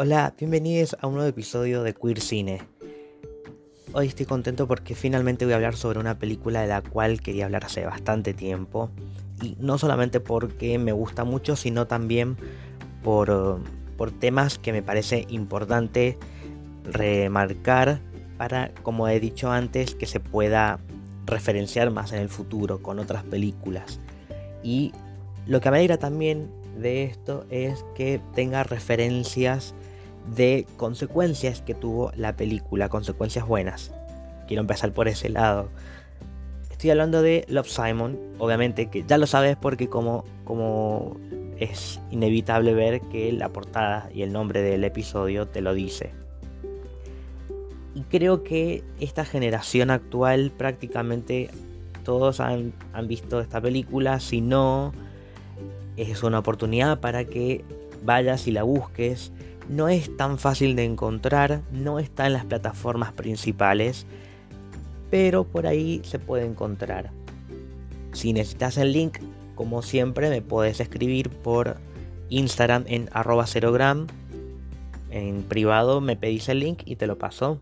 Hola, bienvenidos a un nuevo episodio de Queer Cine. Hoy estoy contento porque finalmente voy a hablar sobre una película de la cual quería hablar hace bastante tiempo. Y no solamente porque me gusta mucho, sino también por temas que me parece importante remarcar para, como he dicho antes, que se pueda referenciar más en el futuro con otras películas. Y lo que me alegra también de esto es que tenga referencias de consecuencias que tuvo la película, consecuencias buenas. Quiero empezar por ese lado. Estoy hablando de Love Simon, obviamente que ya lo sabes porque como es inevitable ver que la portada y el nombre del episodio te lo dice. Y creo que esta generación actual prácticamente todos han visto esta película, si no es una oportunidad para que vayas y la busques. No es tan fácil de encontrar, no está en las plataformas principales, pero por ahí se puede encontrar. Si necesitas el link, como siempre, me puedes escribir por Instagram en @0gram. En privado me pedís el link y te lo paso.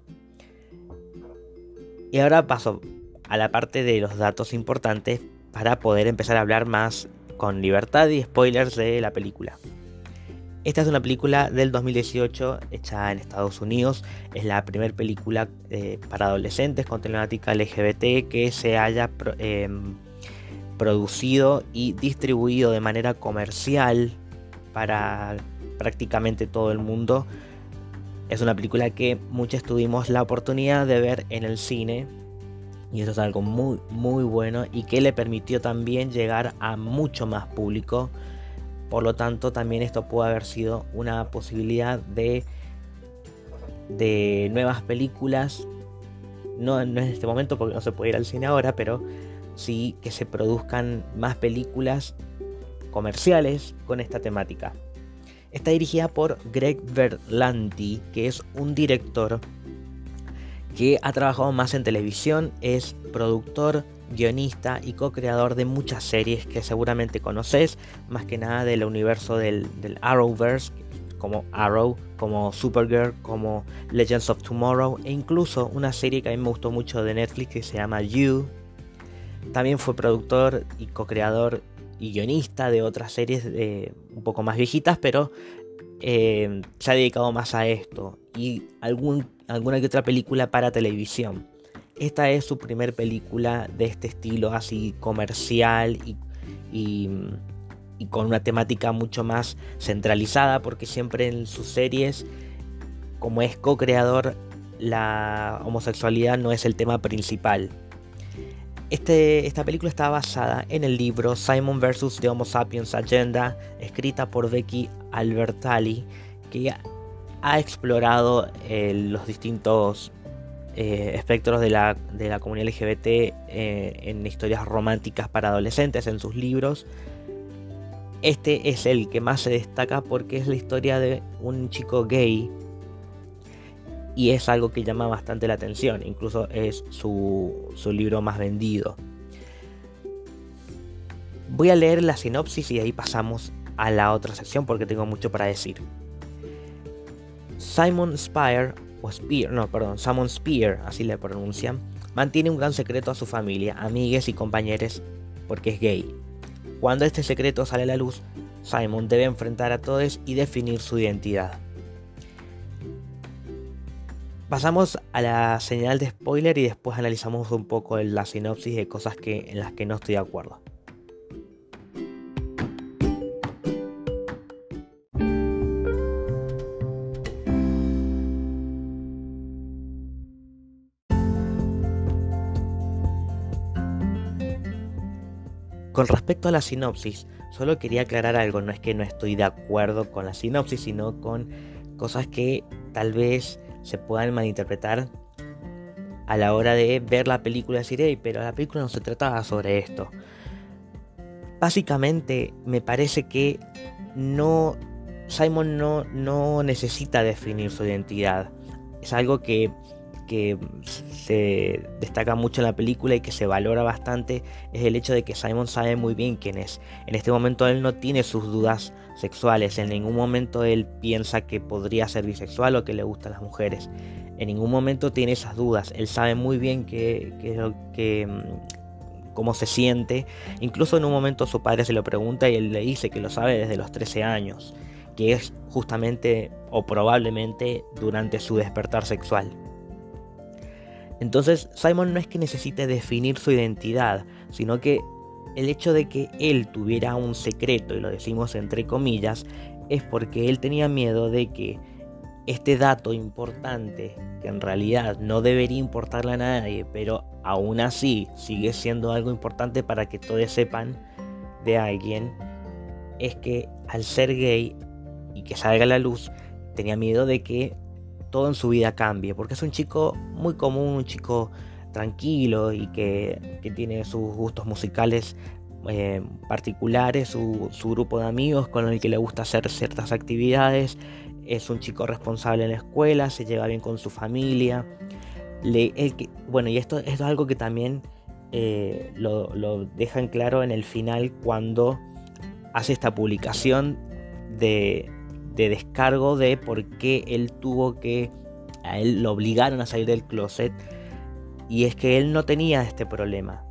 Y ahora paso a la parte de los datos importantes para poder empezar a hablar más con libertad y spoilers de la película. Esta es una película del 2018 hecha en Estados Unidos. Es la primera película para adolescentes con temática LGBT que se haya producido y distribuido de manera comercial para prácticamente todo el mundo. Es una película que muchos tuvimos la oportunidad de ver en el cine. Y eso es algo muy, muy bueno y que le permitió también llegar a mucho más público. Por lo tanto, también esto puede haber sido una posibilidad de nuevas películas. No en este momento porque no se puede ir al cine ahora, pero sí que se produzcan más películas comerciales con esta temática. Está dirigida por Greg Berlanti, que es un director que ha trabajado más en televisión, es productor, guionista y co-creador de muchas series que seguramente conoces, más que nada del universo del Arrowverse, como Arrow, como Supergirl, como Legends of Tomorrow, e incluso una serie que a mí me gustó mucho de Netflix que se llama You. También fue productor y co-creador y guionista de otras series un poco más viejitas, pero se ha dedicado más a esto y alguna que otra película para televisión. Esta es su primer película de este estilo así comercial y con una temática mucho más centralizada, porque siempre en sus series, como es co-creador, la homosexualidad no es el tema principal. Esta película está basada en el libro Simon vs. The Homo Sapiens Agenda, escrita por Becky Albertalli, que ha explorado los distintos espectros de la comunidad LGBT en historias románticas para adolescentes en sus libros. Este es el que más se destaca porque es la historia de un chico gay y es algo que llama bastante la atención, incluso es su libro más vendido. Voy a leer la sinopsis y de ahí pasamos a la otra sección porque tengo mucho para decir. Simon Spear, así le pronuncian, mantiene un gran secreto a su familia, amigues y compañeros porque es gay. Cuando este secreto sale a la luz, Simon debe enfrentar a todos y definir su identidad. Pasamos a la señal de spoiler y después analizamos un poco la sinopsis de cosas en las que no estoy de acuerdo. Con respecto a la sinopsis, solo quería aclarar algo. No es que no estoy de acuerdo con la sinopsis, sino con cosas que tal vez se puedan malinterpretar a la hora de ver la película y decir, hey, pero la película no se trataba sobre esto. Básicamente me parece que Simon no necesita definir su identidad. Es algo que que se destaca mucho en la película y que se valora bastante es el hecho de que Simon sabe muy bien quién es. En este momento él no tiene sus dudas sexuales, en ningún momento él piensa que podría ser bisexual o que le gustan las mujeres. En ningún momento tiene esas dudas, él sabe muy bien que cómo se siente. Incluso en un momento su padre se lo pregunta y él le dice que lo sabe desde los 13 años, que es justamente o probablemente durante su despertar sexual. Entonces Simon no es que necesite definir su identidad, sino que el hecho de que él tuviera un secreto, y lo decimos entre comillas, es porque él tenía miedo de que este dato importante, que en realidad no debería importarle a nadie, pero aún así sigue siendo algo importante para que todos sepan de alguien, es que al ser gay y que salga a la luz, tenía miedo de que todo en su vida cambie, porque es un chico muy común, un chico tranquilo y que tiene sus gustos musicales particulares, su grupo de amigos con el que le gusta hacer ciertas actividades, es un chico responsable en la escuela, se lleva bien con su familia. Y esto es algo que también lo dejan claro en el final cuando hace esta publicación de descargo de por qué a él lo obligaron a salir del closet, y es que él no tenía este problema.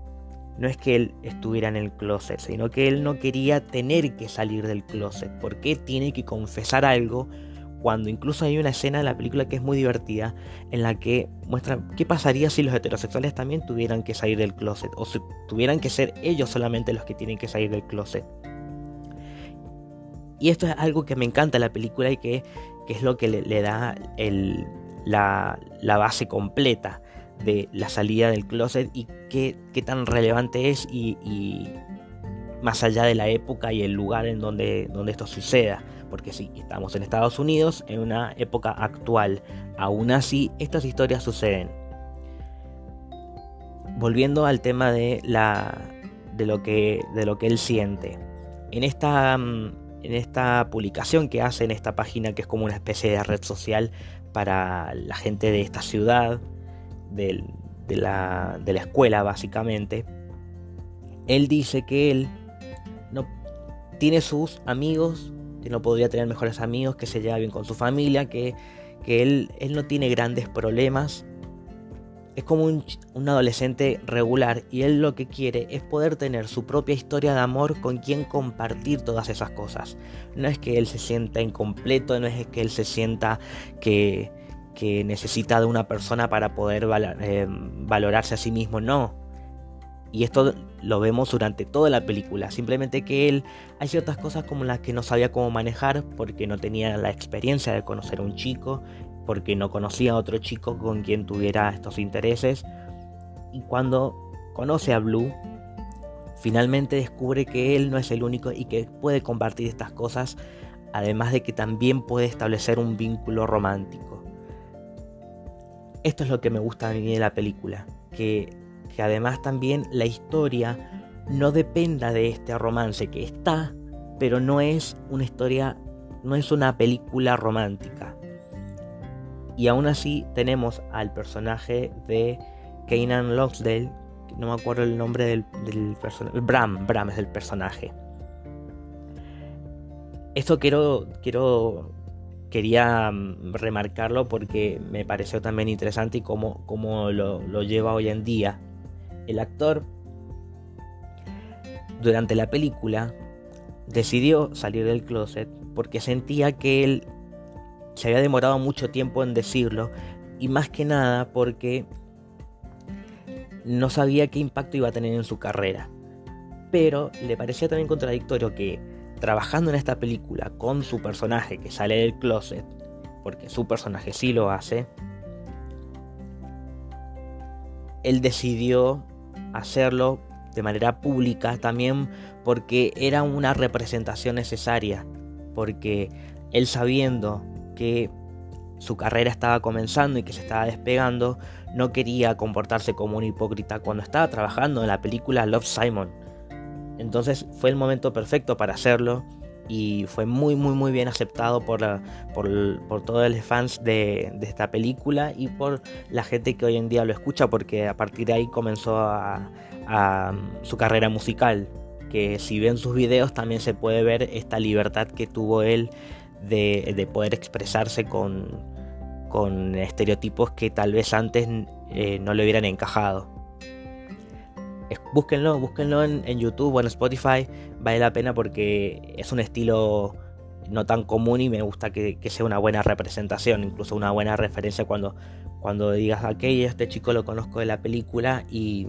No es que él estuviera en el closet, sino que él no quería tener que salir del closet. ¿Por qué tiene que confesar algo cuando incluso hay una escena en la película que es muy divertida, en la que muestran qué pasaría si los heterosexuales también tuvieran que salir del closet, o si tuvieran que ser ellos solamente los que tienen que salir del closet? Y esto es algo que me encanta de la película y que es lo que le da la base completa de la salida del closet y qué tan relevante es, y más allá de la época y el lugar en donde esto suceda. Porque sí, estamos en Estados Unidos, en una época actual. Aún así, estas historias suceden. Volviendo al tema de lo que él siente. En esta publicación que hace en esta página, que es como una especie de red social para la gente de esta ciudad, de la escuela básicamente, él dice que él no tiene sus amigos, que no podría tener mejores amigos, que se lleva bien con su familia, que él no tiene grandes problemas, es como un adolescente regular, y él lo que quiere es poder tener su propia historia de amor con quien compartir todas esas cosas. No es que él se sienta incompleto, no es que él se sienta que necesita de una persona para poder valorarse a sí mismo, no. Y esto lo vemos durante toda la película. Simplemente que él, hay ciertas cosas como las que no sabía cómo manejar, porque no tenía la experiencia de conocer a un chico, porque no conocía a otro chico con quien tuviera estos intereses. Y cuando conoce a Blue, finalmente descubre que él no es el único y que puede compartir estas cosas, además de que también puede establecer un vínculo romántico. Esto es lo que me gusta a mí de la película, que además también la historia no dependa de este romance que está, pero no es una historia, no es una película romántica. Y aún así tenemos al personaje de Keenan Lonsdale, no me acuerdo el nombre del personaje, Bram es el personaje. Esto quería remarcarlo porque me pareció también interesante y cómo lo lleva hoy en día. El actor durante la película decidió salir del closet porque sentía que él se había demorado mucho tiempo en decirlo, y más que nada porque no sabía qué impacto iba a tener en su carrera. Pero le parecía también contradictorio que, trabajando en esta película con su personaje que sale del closet, porque su personaje sí lo hace, él decidió hacerlo de manera pública también porque era una representación necesaria, porque él, sabiendo que su carrera estaba comenzando y que se estaba despegando, no quería comportarse como un hipócrita cuando estaba trabajando en la película Love Simon. Entonces fue el momento perfecto para hacerlo, y fue muy bien aceptado por todos los fans de esta película y por la gente que hoy en día lo escucha, porque a partir de ahí comenzó a su carrera musical, que si ven sus videos también se puede ver esta libertad que tuvo él de poder expresarse con estereotipos que tal vez antes no le hubieran encajado. Búsquenlo en YouTube o en Spotify, vale la pena porque es un estilo no tan común y me gusta que sea una buena representación, incluso una buena referencia cuando digas, ok, este chico lo conozco de la película y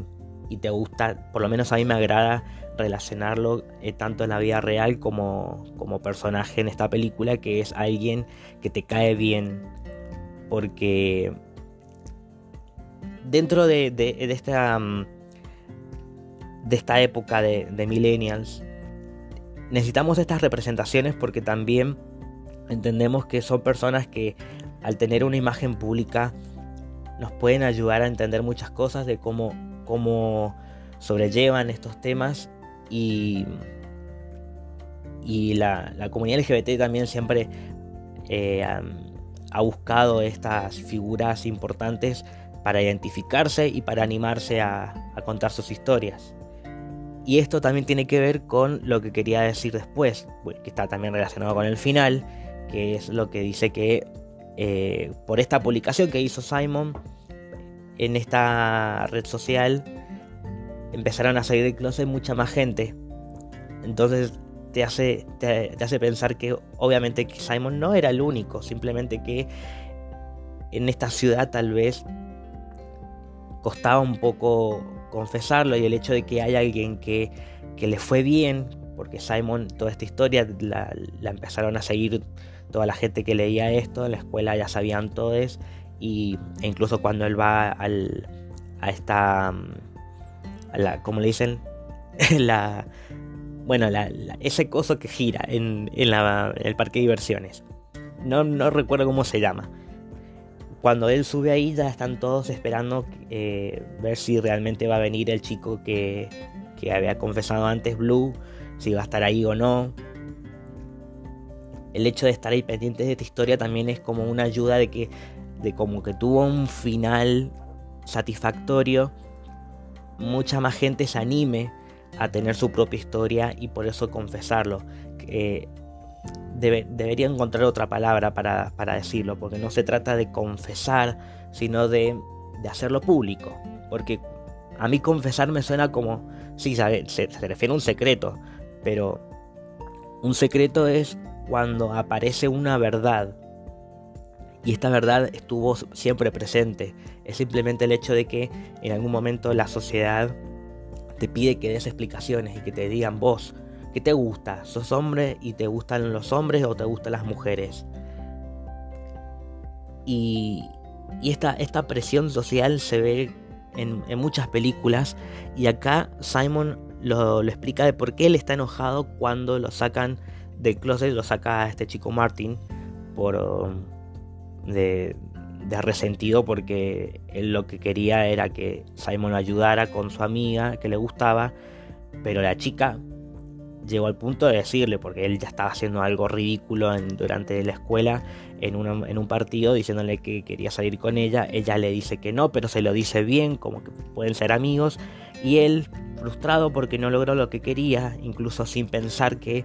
te gusta, por lo menos a mí me agrada relacionarlo tanto en la vida real como personaje en esta película, que es alguien que te cae bien, porque dentro de esta época de millennials necesitamos estas representaciones, porque también entendemos que son personas que al tener una imagen pública nos pueden ayudar a entender muchas cosas de cómo sobrellevan estos temas, y la comunidad LGBT también siempre ha buscado estas figuras importantes para identificarse y para animarse a contar sus historias. Y esto también tiene que ver con lo que quería decir después, que está también relacionado con el final, que es lo que dice que por esta publicación que hizo Simon en esta red social empezaron a salir del closet mucha más gente. Entonces te hace pensar que obviamente que Simon no era el único, simplemente que en esta ciudad tal vez costaba un poco confesarlo, y el hecho de que haya alguien que le fue bien, porque Simon toda esta historia la empezaron a seguir toda la gente que leía esto, en la escuela ya sabían todos, e incluso cuando él va ese coso que gira en el parque de diversiones, no recuerdo cómo se llama, cuando él sube ahí ya están todos esperando ver si realmente va a venir el chico que había confesado antes, Blue, si va a estar ahí o no. El hecho de estar ahí pendientes de esta historia también es como una ayuda de como que tuvo un final satisfactorio, mucha más gente se anime a tener su propia historia y por eso confesarlo. Debería encontrar otra palabra para decirlo, porque no se trata de confesar, sino de hacerlo público, porque a mí confesar me suena como, sí, se refiere a un secreto, pero un secreto es cuando aparece una verdad, y esta verdad estuvo siempre presente. Es simplemente el hecho de que en algún momento la sociedad te pide que des explicaciones y que te digan vos, ¿qué te gusta? ¿Sos hombre y te gustan los hombres o te gustan las mujeres? Y esta presión social se ve en muchas películas, y acá Simon lo explica de por qué él está enojado cuando lo sacan del closet, lo saca a este chico Martin por... De resentido, porque él lo que quería era que Simon ayudara con su amiga que le gustaba, pero la chica llegó al punto de decirle, porque él ya estaba haciendo algo ridículo durante la escuela en un partido, diciéndole que quería salir con ella le dice que no, pero se lo dice bien, como que pueden ser amigos, y él frustrado porque no logró lo que quería, incluso sin pensar que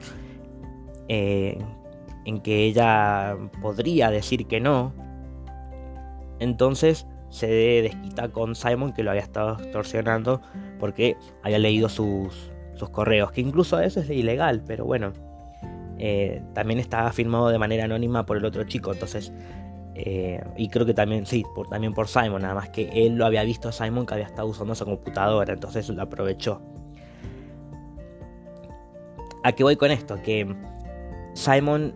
en que ella podría decir que no. Entonces se desquita con Simon, que lo había estado extorsionando porque había leído sus correos, que incluso eso es ilegal, pero bueno, también estaba firmado de manera anónima por el otro chico, entonces y creo que también, sí, también por Simon, nada más que él lo había visto a Simon que había estado usando su computadora, entonces lo aprovechó. ¿A qué voy con esto? Que Simon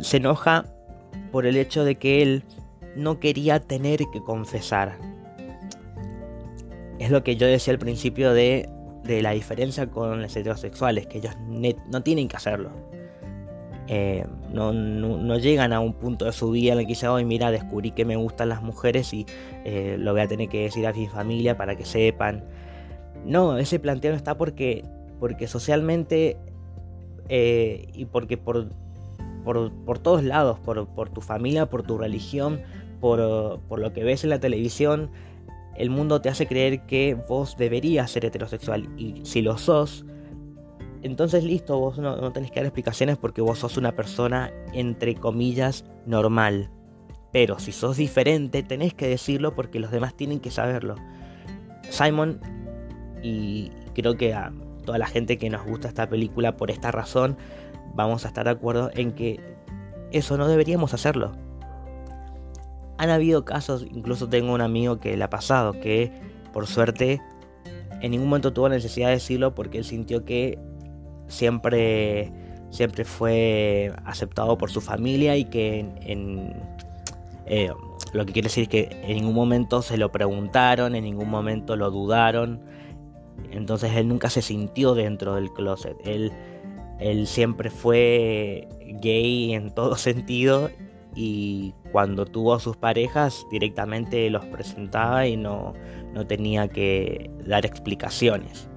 se enoja por el hecho de que él no quería tener que confesar. Es lo que yo decía al principio de la diferencia con los heterosexuales, que ellos no tienen que hacerlo. No llegan a un punto de su vida en el que dicen, hoy mira, descubrí que me gustan las mujeres y lo voy a tener que decir a mi familia para que sepan. No, ese planteo no está porque socialmente y porque por todos lados, por tu familia, por tu religión, por lo que ves en la televisión, el mundo te hace creer que vos deberías ser heterosexual, y si lo sos, entonces listo, vos no tenés que dar explicaciones porque vos sos una persona, entre comillas, normal. Pero si sos diferente, tenés que decirlo porque los demás tienen que saberlo. Simon, y creo que a toda la gente que nos gusta esta película por esta razón, vamos a estar de acuerdo en que eso no deberíamos hacerlo. Han habido casos, incluso tengo un amigo que le ha pasado, que por suerte en ningún momento tuvo necesidad de decirlo porque él sintió que siempre fue aceptado por su familia y que lo que quiere decir es que en ningún momento se lo preguntaron, en ningún momento lo dudaron. Entonces él nunca se sintió dentro del closet. Él siempre fue gay en todo sentido, y cuando tuvo a sus parejas directamente los presentaba y no tenía que dar explicaciones.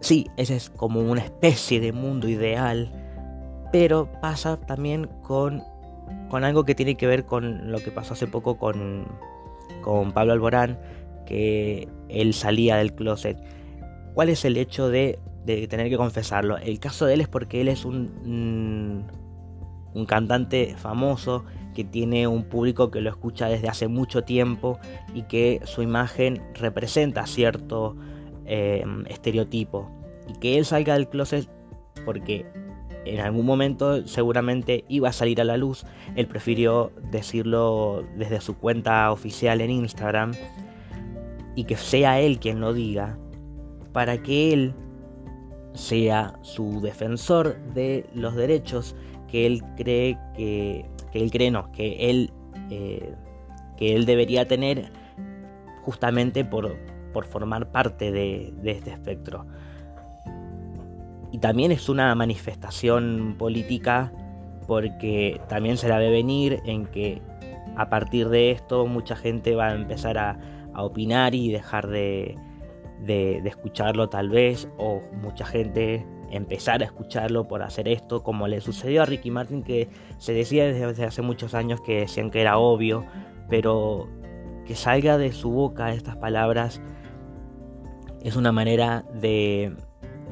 Sí, ese es como una especie de mundo ideal, pero pasa también con algo que tiene que ver con lo que pasó hace poco con Pablo Alborán, que él salía del closet. ¿Cuál es el hecho de tener que confesarlo? El caso de él es porque él es un cantante famoso que tiene un público que lo escucha desde hace mucho tiempo y que su imagen representa cierto estereotipo, y que él salga del closet porque en algún momento seguramente iba a salir a la luz. Él prefirió decirlo desde su cuenta oficial en Instagram y que sea él quien lo diga, para que él sea su defensor de los derechos que él cree que él debería tener, justamente por formar parte de este espectro. Y también es una manifestación política, porque también se la ve venir en que a partir de esto mucha gente va a empezar a opinar y dejar de escucharlo tal vez, o mucha gente empezar a escucharlo por hacer esto, como le sucedió a Ricky Martin, que se decía desde hace muchos años que decían que era obvio, pero que salga de su boca estas palabras es una manera de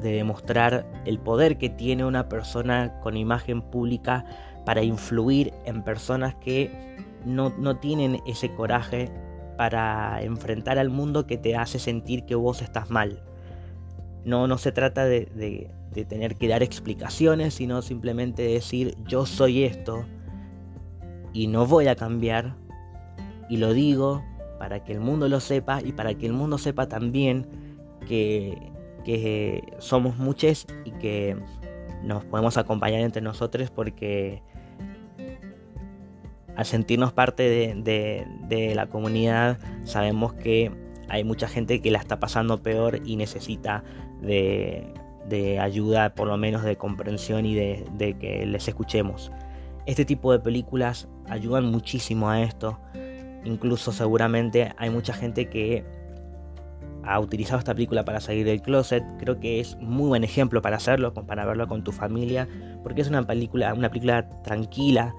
demostrar el poder que tiene una persona con imagen pública para influir en personas que no tienen ese coraje para enfrentar al mundo que te hace sentir que vos estás mal. No se trata de tener que dar explicaciones, sino simplemente decir: yo soy esto y no voy a cambiar, y lo digo para que el mundo lo sepa, y para que el mundo sepa también que somos muchos y que nos podemos acompañar entre nosotros, porque al sentirnos parte de la comunidad sabemos que hay mucha gente que la está pasando peor y necesita de ayuda, por lo menos de comprensión, y de que les escuchemos. Este tipo de películas ayudan muchísimo a esto. Incluso seguramente hay mucha gente que ha utilizado esta película para salir del closet. Creo que es muy buen ejemplo para hacerlo, para verlo con tu familia, porque es una película tranquila.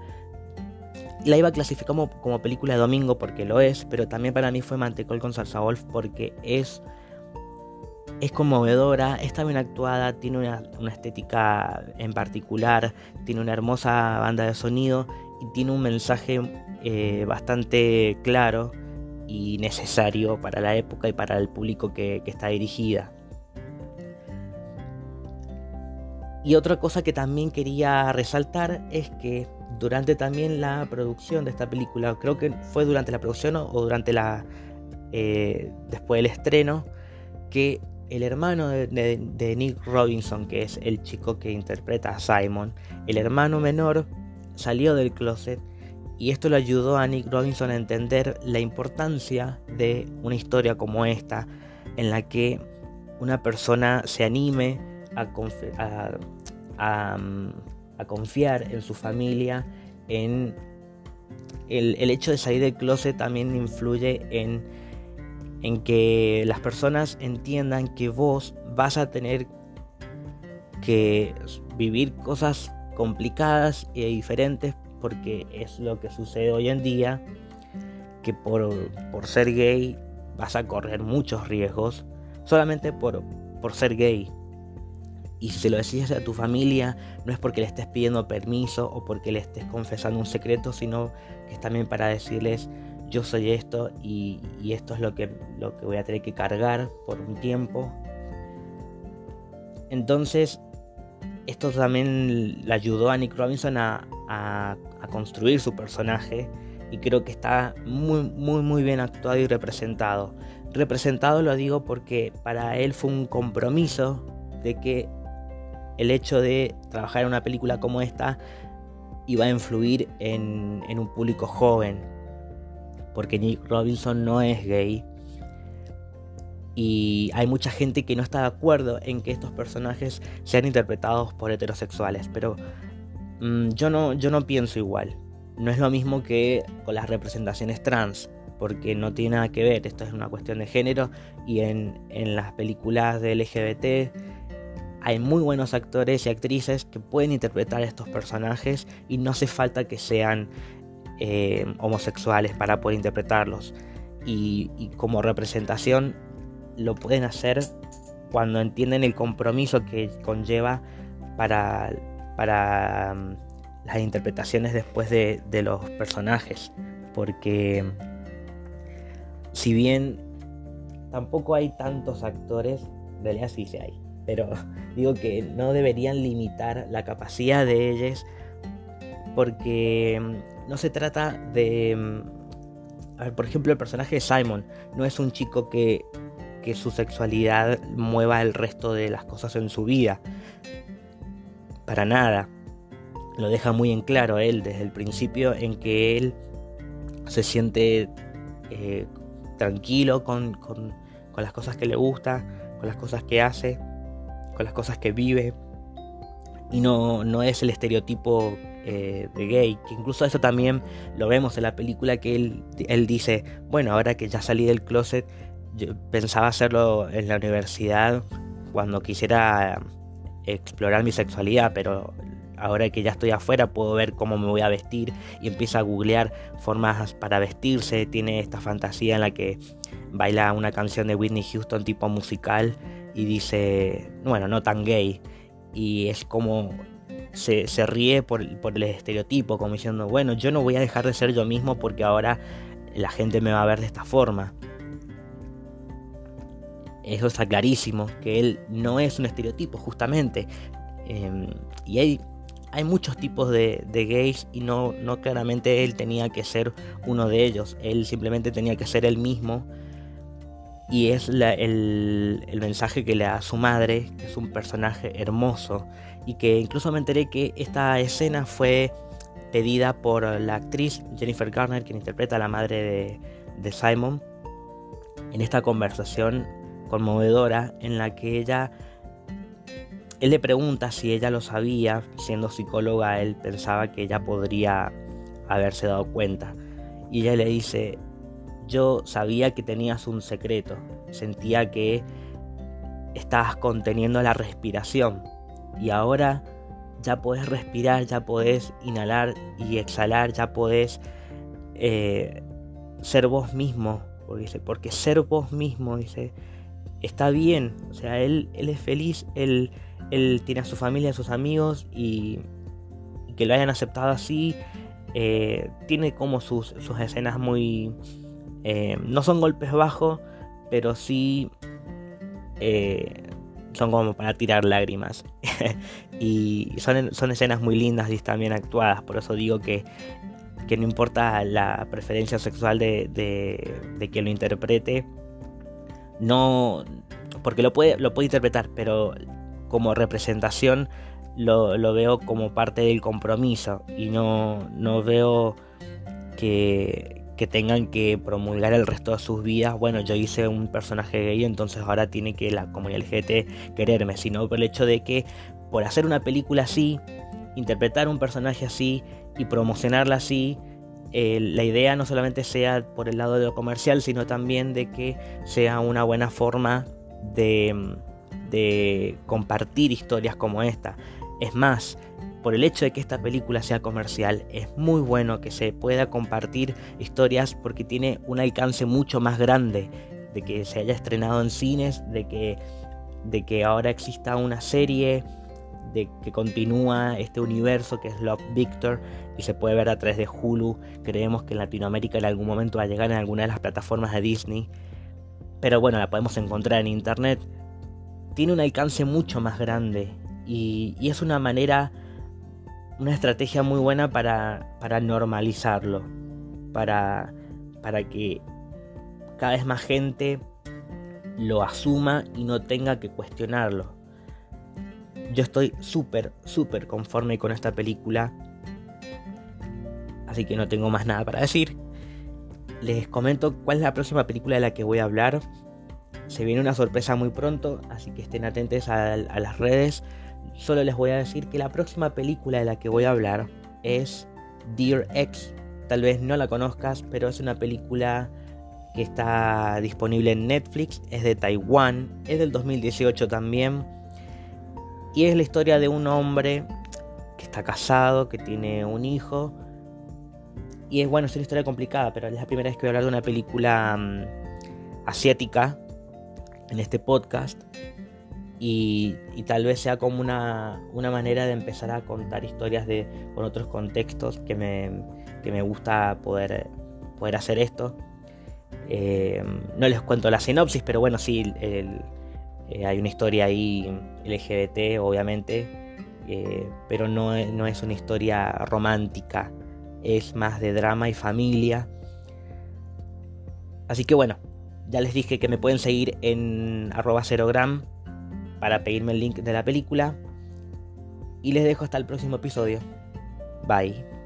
La iba a clasificar como película de domingo porque lo es, pero también para mí fue Mantecol con Salsa Golf porque es conmovedora, está bien actuada, tiene una estética en particular, tiene una hermosa banda de sonido y tiene un mensaje bastante claro y necesario para la época y para el público que está dirigida. Y otra cosa que también quería resaltar es que durante también la producción de esta película, creo que fue durante la producción o durante después del estreno, que el hermano de Nick Robinson, que es el chico que interpreta a Simon, el hermano menor, salió del closet. Y esto le ayudó a Nick Robinson a entender la importancia de una historia como esta, en la que una persona se anime a confiar en su familia. En el hecho de salir del closet también influye en que las personas entiendan que vos vas a tener que vivir cosas complicadas y diferentes, porque es lo que sucede hoy en día, que por ser gay vas a correr muchos riesgos solamente por ser gay. Y si se lo decides a tu familia, no es porque le estés pidiendo permiso o porque le estés confesando un secreto, sino que es también para decirles: yo soy esto y esto es lo que voy a tener que cargar por un tiempo. Entonces, esto también le ayudó a Nick Robinson a construir su personaje, y creo que está muy, muy, muy bien actuado y representado. Representado lo digo porque para él fue un compromiso de que el hecho de trabajar en una película como esta iba a influir en un público joven, porque Nick Robinson no es gay y hay mucha gente que no está de acuerdo en que estos personajes sean interpretados por heterosexuales, pero yo no pienso igual. No es lo mismo que con las representaciones trans, porque no tiene nada que ver. Esto es una cuestión de género, y en las películas de LGBT hay muy buenos actores y actrices que pueden interpretar a estos personajes y no hace falta que sean homosexuales para poder interpretarlos, y como representación lo pueden hacer cuando entienden el compromiso que conlleva para las interpretaciones después de los personajes, porque si bien tampoco hay tantos actores, en realidad sí se hay, pero digo que no deberían limitar la capacidad de ellos, porque no se trata de... A ver, por ejemplo, el personaje de Simon no es un chico que su sexualidad mueva el resto de las cosas en su vida, para nada. Lo deja muy en claro él desde el principio, en que él se siente tranquilo con las cosas que le gusta, con las cosas que hace, con las cosas que vive, y no es el estereotipo de gay, que incluso eso también lo vemos en la película, que él dice: bueno, ahora que ya salí del closet, yo pensaba hacerlo en la universidad cuando quisiera explorar mi sexualidad, pero ahora que ya estoy afuera puedo ver cómo me voy a vestir, y empieza a googlear formas para vestirse. Tiene esta fantasía en la que baila una canción de Whitney Houston tipo musical y dice, bueno, no tan gay, y es como se ríe por el estereotipo, como diciendo, bueno, yo no voy a dejar de ser yo mismo porque ahora la gente me va a ver de esta forma. Eso está clarísimo, que él no es un estereotipo, justamente. Y hay muchos tipos de gays, y no claramente él tenía que ser uno de ellos. Él simplemente tenía que ser él mismo, y es el mensaje que le da su madre, que es un personaje hermoso, y que incluso me enteré que esta escena fue pedida por la actriz Jennifer Garner, quien interpreta a la madre de Simon, en esta conversación conmovedora en la que él le pregunta si ella lo sabía. Siendo psicóloga, él pensaba que ella podría haberse dado cuenta. Y ella le dice: yo sabía que tenías un secreto. Sentía que estabas conteniendo la respiración. Y ahora ya podés respirar, ya podés inhalar y exhalar, ya podés ser vos mismo. Porque ser vos mismo, dice, está bien. O sea, él es feliz, él tiene a su familia, a sus amigos, y que lo hayan aceptado así. Tiene como sus escenas muy... no son golpes bajos, pero sí son como para tirar lágrimas. Y son escenas muy lindas y también actuadas. Por eso digo que no importa la preferencia sexual de quien lo interprete, no, porque lo puede interpretar, pero como representación lo veo como parte del compromiso, y no veo que tengan que promulgar el resto de sus vidas, bueno, yo hice un personaje gay, entonces ahora tiene que la comunidad LGBT quererme, sino por el hecho de que por hacer una película así, interpretar un personaje así y promocionarla así, la idea no solamente sea por el lado de lo comercial, sino también de que sea una buena forma de de compartir historias como esta. Es más, por el hecho de que esta película sea comercial, es muy bueno que se pueda compartir historias porque tiene un alcance mucho más grande, de que se haya estrenado en cines, de que ahora exista una serie, de que continúa este universo que es Love, Victor, y se puede ver a través de Hulu. Creemos que en Latinoamérica en algún momento va a llegar en alguna de las plataformas de Disney, pero bueno, la podemos encontrar en internet. Tiene un alcance mucho más grande y es una manera, una estrategia muy buena para normalizarlo, para que cada vez más gente lo asuma y no tenga que cuestionarlo. Yo estoy súper, súper conforme con esta película, así que no tengo más nada para decir. Les comento cuál es la próxima película de la que voy a hablar. Se viene una sorpresa muy pronto, así que estén atentos a las redes. Solo les voy a decir que la próxima película de la que voy a hablar es Dear Ex. Tal vez no la conozcas, pero es una película que está disponible en Netflix. Es de Taiwán, es del 2018 también. Y es la historia de un hombre que está casado, que tiene un hijo. Y es, bueno, es una historia complicada, pero es la primera vez que voy a hablar de una película asiática en este podcast. Y tal vez sea como una manera de empezar a contar historias con otros contextos, que me gusta poder hacer esto. No les cuento la sinopsis, pero bueno, sí, hay una historia ahí LGBT, obviamente, pero no es una historia romántica, es más de drama y familia. Así que bueno, ya les dije que me pueden seguir en @0gram para pedirme el link de la película. Y les dejo hasta el próximo episodio. Bye.